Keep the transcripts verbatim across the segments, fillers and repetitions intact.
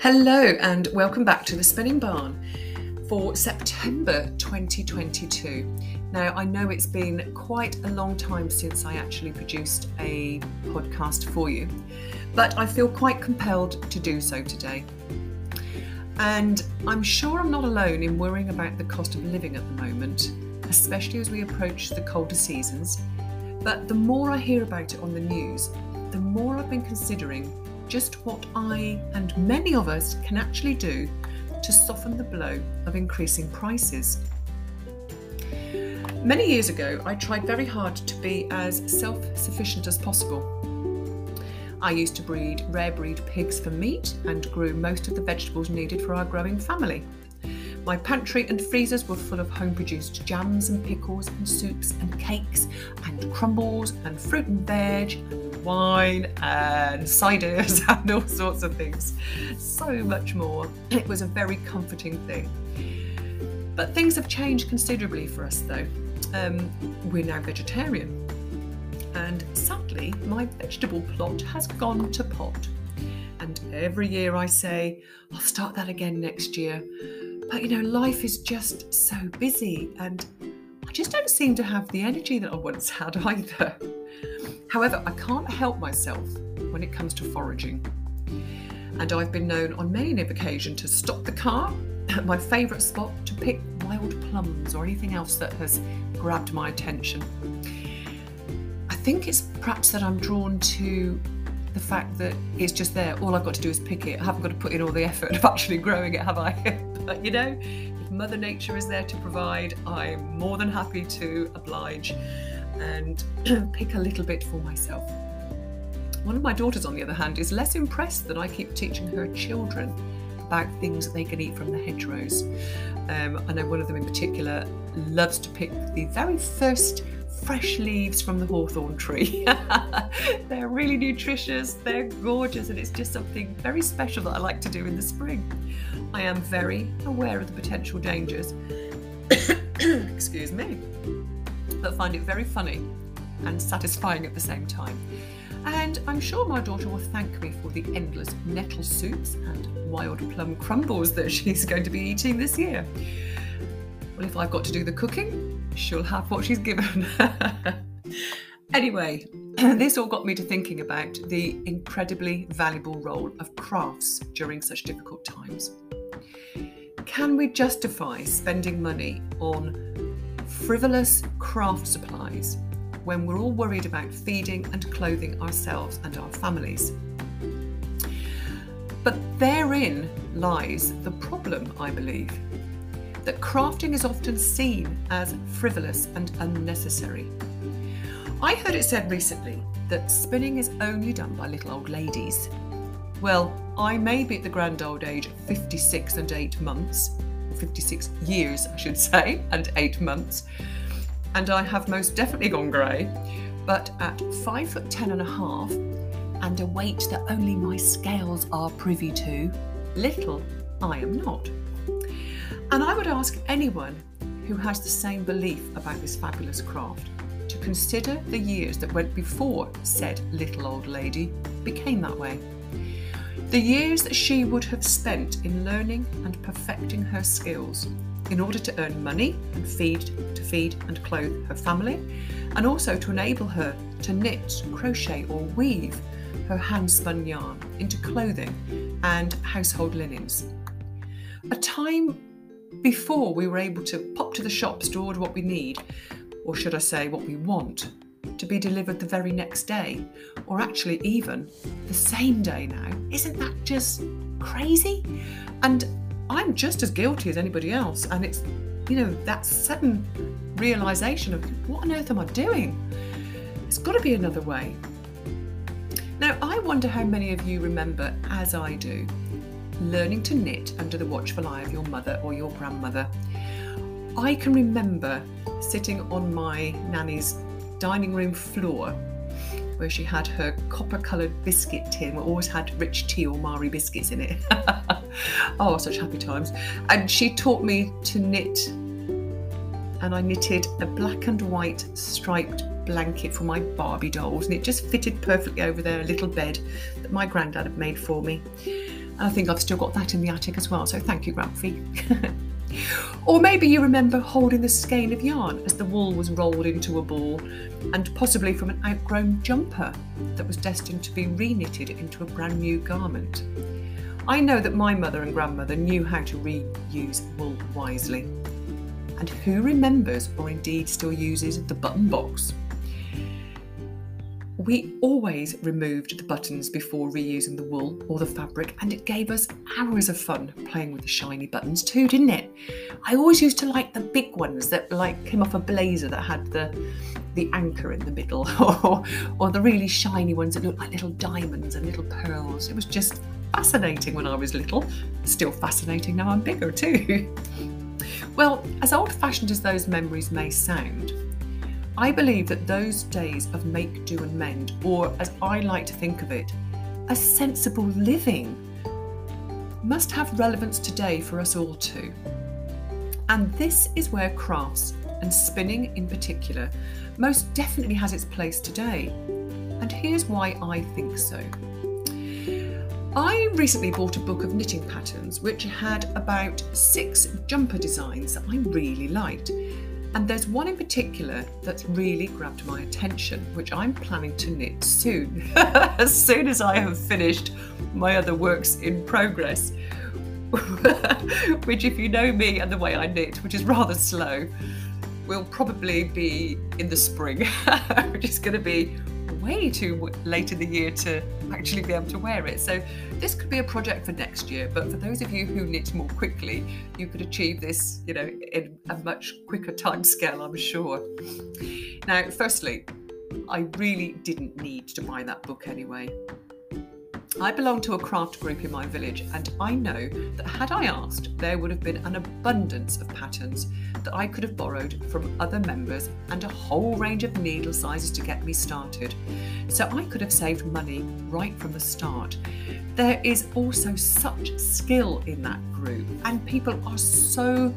Hello and welcome back to the Spinning Barn for September twenty twenty-two. Now, I know it's been quite a long time since I actually produced a podcast for you, but I feel quite compelled to do so today. And I'm sure I'm not alone in worrying about the cost of living at the moment, especially as we approach the colder seasons. But the more I hear about it on the news, the more I've been considering just what I and many of us can actually do to soften the blow of increasing prices. Many years ago, I tried very hard to be as self-sufficient as possible. I used to breed rare breed pigs for meat and grew most of the vegetables needed for our growing family. My pantry and freezers were full of home-produced jams and pickles and soups and cakes and crumbles and fruit and veg, wine and ciders and all sorts of things. So much more. It was a very comforting thing. But things have changed considerably for us though. Um, we're now vegetarian. And sadly, my vegetable plot has gone to pot. And every year I say, I'll start that again next year. But you know, life is just so busy and I just don't seem to have the energy that I once had either. However, I can't help myself when it comes to foraging. And I've been known on many an occasion to stop the car at my favourite spot to pick wild plums or anything else that has grabbed my attention. I think it's perhaps that I'm drawn to the fact that it's just there. All I've got to do is pick it. I haven't got to put in all the effort of actually growing it, have I? But you know, if Mother Nature is there to provide, I'm more than happy to oblige and pick a little bit for myself. One of my daughters, on the other hand, is less impressed that I keep teaching her children about things that they can eat from the hedgerows. Um, I know one of them in particular loves to pick the very first fresh leaves from the hawthorn tree. They're really nutritious, they're gorgeous, and it's just something very special that I like to do in the spring. I am very aware of the potential dangers, excuse me, but find it very funny and satisfying at the same time. And I'm sure my daughter will thank me for the endless nettle soups and wild plum crumbles that she's going to be eating this year. Well, if I've got to do the cooking, she'll have what she's given. Anyway, this all got me to thinking about the incredibly valuable role of crafts during such difficult times. Can we justify spending money on frivolous craft supplies when we're all worried about feeding and clothing ourselves and our families? But therein lies the problem, I believe, that crafting is often seen as frivolous and unnecessary. I heard it said recently that spinning is only done by little old ladies. Well, I may be at the grand old age of fifty-six and eight months, fifty-six years I should say, and eight months, and I have most definitely gone grey, but at five foot ten and a half and a weight that only my scales are privy to, little I am not. And I would ask anyone who has the same belief about this fabulous craft to consider the years that went before said little old lady became that way. The years that she would have spent in learning and perfecting her skills in order to earn money and feed, to feed and clothe her family, and also to enable her to knit, crochet or weave her hand-spun yarn into clothing and household linens. A time before we were able to pop to the shops to order what we need, or should I say what we want, to be delivered the very next day, or actually even the same day now. Isn't that just crazy? And I'm just as guilty as anybody else, and it's, you know, that sudden realisation of what on earth am I doing? There's got to be another way. Now, I wonder how many of you remember, as I do, learning to knit under the watchful eye of your mother or your grandmother. I can remember sitting on my nanny's dining room floor where she had her copper-coloured biscuit tin, which always had rich tea or Marie biscuits in it. Oh, such happy times. And she taught me to knit, and I knitted a black and white striped blanket for my Barbie dolls, and it just fitted perfectly over their little bed that my granddad had made for me. I think I've still got that in the attic as well, so thank you, Grumpy. Or maybe you remember holding the skein of yarn as the wool was rolled into a ball, and possibly from an outgrown jumper that was destined to be re-knitted into a brand new garment. I know that my mother and grandmother knew how to reuse wool wisely. And who remembers, or indeed still uses, the button box? We always removed the buttons before reusing the wool or the fabric, and it gave us hours of fun playing with the shiny buttons too, didn't it? I always used to like the big ones that like came off a blazer that had the the anchor in the middle, or, or the really shiny ones that looked like little diamonds and little pearls. It was just fascinating when I was little. Still fascinating now I'm bigger too. Well, as old-fashioned as those memories may sound, I believe that those days of make, do and mend, or as I like to think of it, a sensible living, must have relevance today for us all too. And this is where crafts, and spinning in particular, most definitely has its place today. And here's why I think so. I recently bought a book of knitting patterns which had about six jumper designs that I really liked. And there's one in particular that's really grabbed my attention, which I'm planning to knit soon, as soon as I have finished my other works in progress, which, if you know me and the way I knit, which is rather slow, will probably be in the spring, which is going to be way too late in the year to actually be able to wear it. So this could be a project for next year, but for those of you who knit more quickly, you could achieve this, you know, in a much quicker time scale, I'm sure. Now, firstly, I really didn't need to buy that book anyway. I belong to a craft group in my village, and I know that had I asked, there would have been an abundance of patterns that I could have borrowed from other members, and a whole range of needle sizes to get me started. So I could have saved money right from the start. There is also such skill in that group, and people are so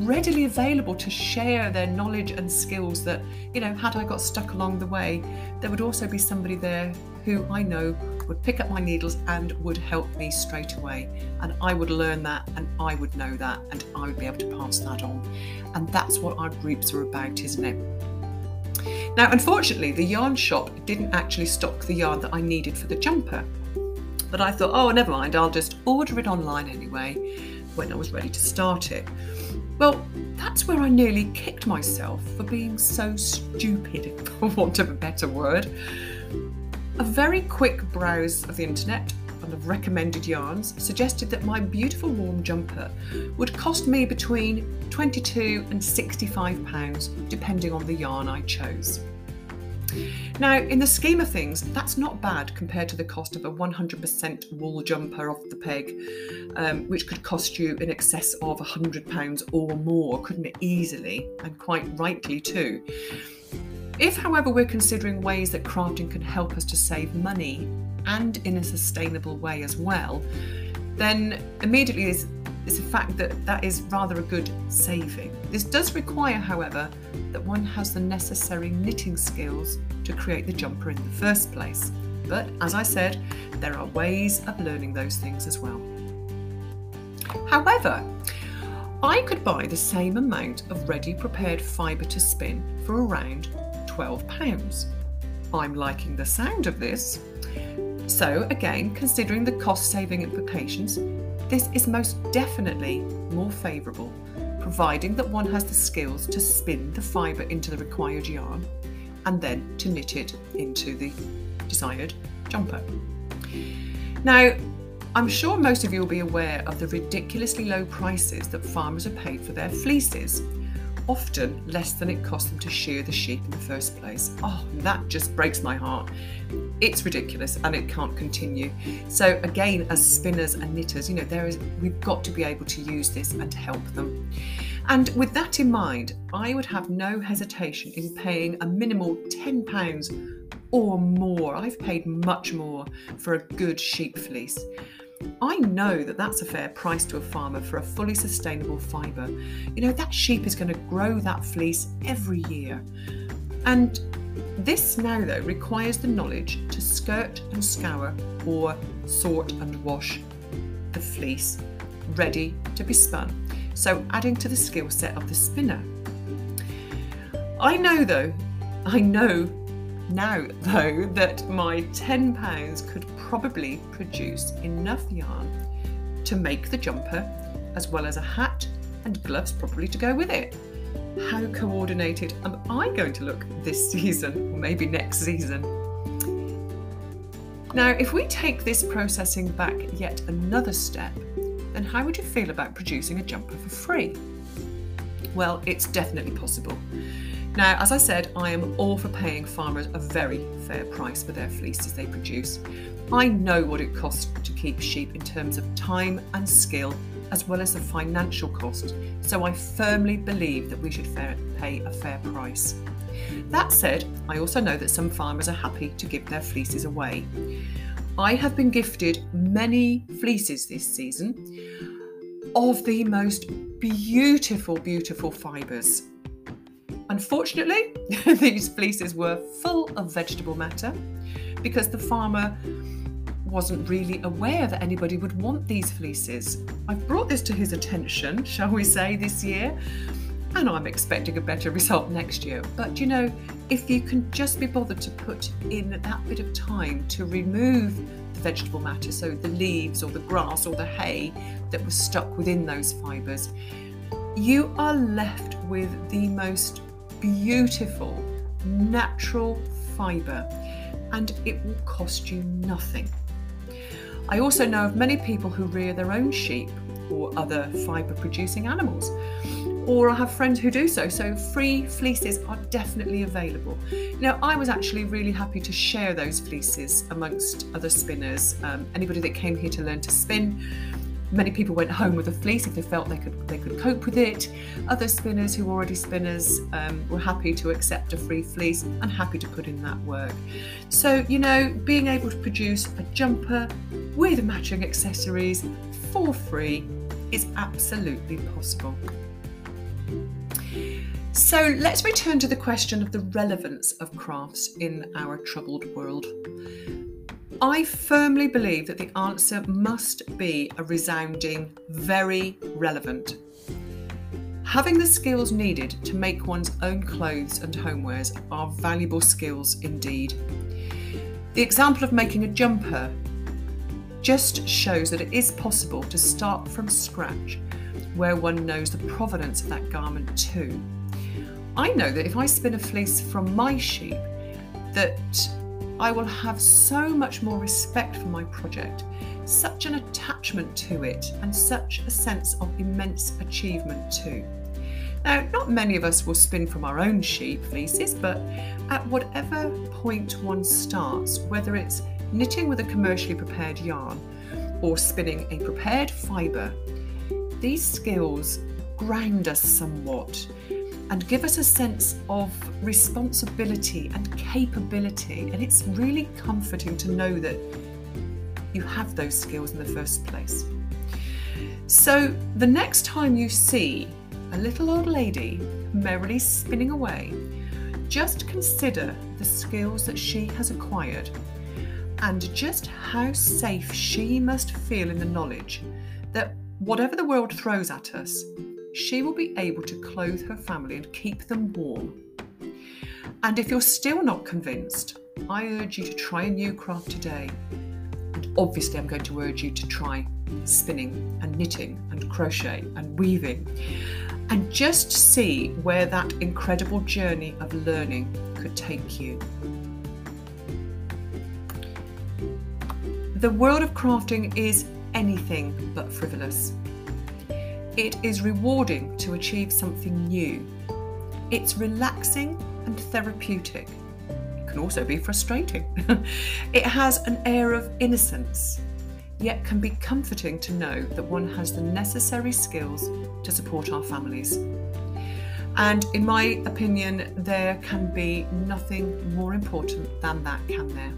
readily available to share their knowledge and skills that, you know, had I got stuck along the way, there would also be somebody there who I know would pick up my needles and would help me straight away, and I would learn that, and I would know that, and I would be able to pass that on. And that's what our groups are about, isn't it? Now, unfortunately, the yarn shop didn't actually stock the yarn that I needed for the jumper, but I thought, oh, never mind, I'll just order it online anyway when I was ready to start it. Well, that's where I nearly kicked myself for being so stupid, for want of a better word. A very quick browse of the internet and of recommended yarns suggested that my beautiful warm jumper would cost me between twenty-two and sixty-five pounds, depending on the yarn I chose. Now, in the scheme of things, that's not bad compared to the cost of a one hundred percent wool jumper off the peg, um, which could cost you in excess of one hundred pounds or more, couldn't it? Easily, and quite rightly too. If, however, we're considering ways that crafting can help us to save money, and in a sustainable way as well, then immediately is, is a fact that that is rather a good saving. This does require, however, that one has the necessary knitting skills to create the jumper in the first place. But as I said, there are ways of learning those things as well. However, I could buy the same amount of ready prepared fibre to spin for around twelve pounds. I'm liking the sound of this. So again, considering the cost-saving implications, this is most definitely more favourable, providing that one has the skills to spin the fibre into the required yarn and then to knit it into the desired jumper. Now, I'm sure most of you will be aware of the ridiculously low prices that farmers are paid for their fleeces, often less than it cost them to shear the sheep in the first place. Oh, that just breaks my heart. It's ridiculous, and it can't continue. So again, as spinners and knitters, you know, there is, we've got to be able to use this and help them. And with that in mind, I would have no hesitation in paying a minimal ten pounds or more. I've paid much more for a good sheep fleece. I know that that's a fair price to a farmer for a fully sustainable fibre. You know, that sheep is going to grow that fleece every year. And this now, though, requires the knowledge to skirt and scour, or sort and wash, the fleece ready to be spun. So adding to the skill set of the spinner. I know though, I know now though that my ten pounds could probably produce enough yarn to make the jumper as well as a hat and gloves properly to go with it. How coordinated am I going to look this season, or maybe next season? Now, if we take this processing back yet another step, then how would you feel about producing a jumper for free? Well, it's definitely possible. Now, as I said, I am all for paying farmers a very fair price for their fleeces they produce. I know what it costs to keep sheep in terms of time and skill, as well as the financial cost, so I firmly believe that we should fair, pay a fair price. That said, I also know that some farmers are happy to give their fleeces away. I have been gifted many fleeces this season of the most beautiful, beautiful fibres. Unfortunately, these fleeces were full of vegetable matter because the farmer wasn't really aware that anybody would want these fleeces. I've brought this to his attention, shall we say, this year, and I'm expecting a better result next year. But you know, if you can just be bothered to put in that bit of time to remove the vegetable matter, so the leaves or the grass or the hay that was stuck within those fibres, you are left with the most beautiful natural fibre, and it will cost you nothing. I also know of many people who rear their own sheep or other fibre producing animals, or I have friends who do so, so free fleeces are definitely available. Now, I was actually really happy to share those fleeces amongst other spinners. Um, anybody that came here to learn to spin, many people went home with a fleece if they felt they could they could cope with it. Other spinners who were already spinners um, were happy to accept a free fleece and happy to put in that work. So, you know, being able to produce a jumper with matching accessories for free is absolutely possible. So let's return to the question of the relevance of crafts in our troubled world. I firmly believe that the answer must be a resounding, very relevant. Having the skills needed to make one's own clothes and homewares are valuable skills indeed. The example of making a jumper just shows that it is possible to start from scratch where one knows the provenance of that garment too. I know that if I spin a fleece from my sheep, that I will have so much more respect for my project, such an attachment to it, and such a sense of immense achievement too. Now, not many of us will spin from our own sheep fleeces, but at whatever point one starts, whether it's knitting with a commercially prepared yarn or spinning a prepared fibre, these skills ground us somewhat and give us a sense of responsibility and capability. And it's really comforting to know that you have those skills in the first place. So the next time you see a little old lady merrily spinning away, just consider the skills that she has acquired and just how safe she must feel in the knowledge that whatever the world throws at us, she will be able to clothe her family and keep them warm. And if you're still not convinced, I urge you to try a new craft today. And obviously I'm going to urge you to try spinning and knitting and crochet and weaving, and just see where that incredible journey of learning could take you. The world of crafting is anything but frivolous. It is rewarding to achieve something new. It's relaxing and therapeutic. It can also be frustrating. It has an air of innocence, yet can be comforting to know that one has the necessary skills to support our families. And in my opinion, there can be nothing more important than that, can there?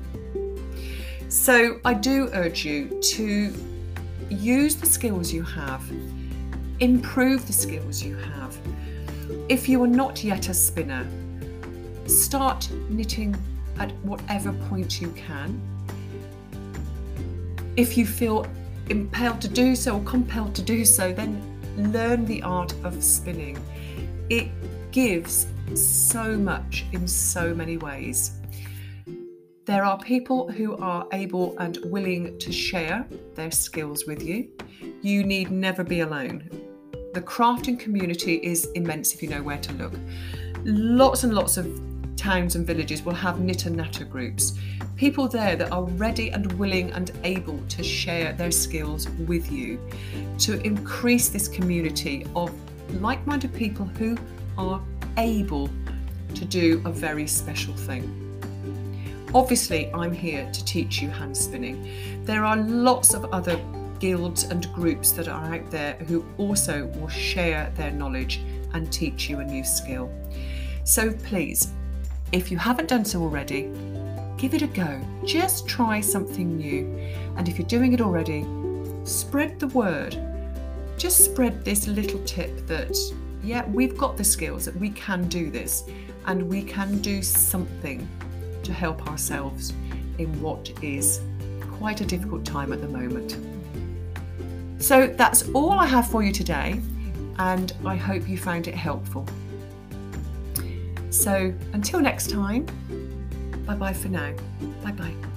So I do urge you to use the skills you have. Improve the skills you have. If you are not yet a spinner, start knitting at whatever point you can. If you feel impelled to do so or compelled to do so, then learn the art of spinning. It gives so much in so many ways. There are people who are able and willing to share their skills with you. You need never be alone. The crafting community is immense if you know where to look. Lots and lots of towns and villages will have knit and natter groups. People there that are ready and willing and able to share their skills with you, to increase this community of like-minded people who are able to do a very special thing. Obviously, I'm here to teach you hand spinning. There are lots of other guilds and groups that are out there who also will share their knowledge and teach you a new skill. So please, if you haven't done so already, give it a go. Just try something new. And if you're doing it already, spread the word. Just spread this little tip that, yeah, we've got the skills, that we can do this and we can do something to help ourselves in what is quite a difficult time at the moment. So that's all I have for you today, and I hope you found it helpful. So until next time, bye bye for now. Bye bye.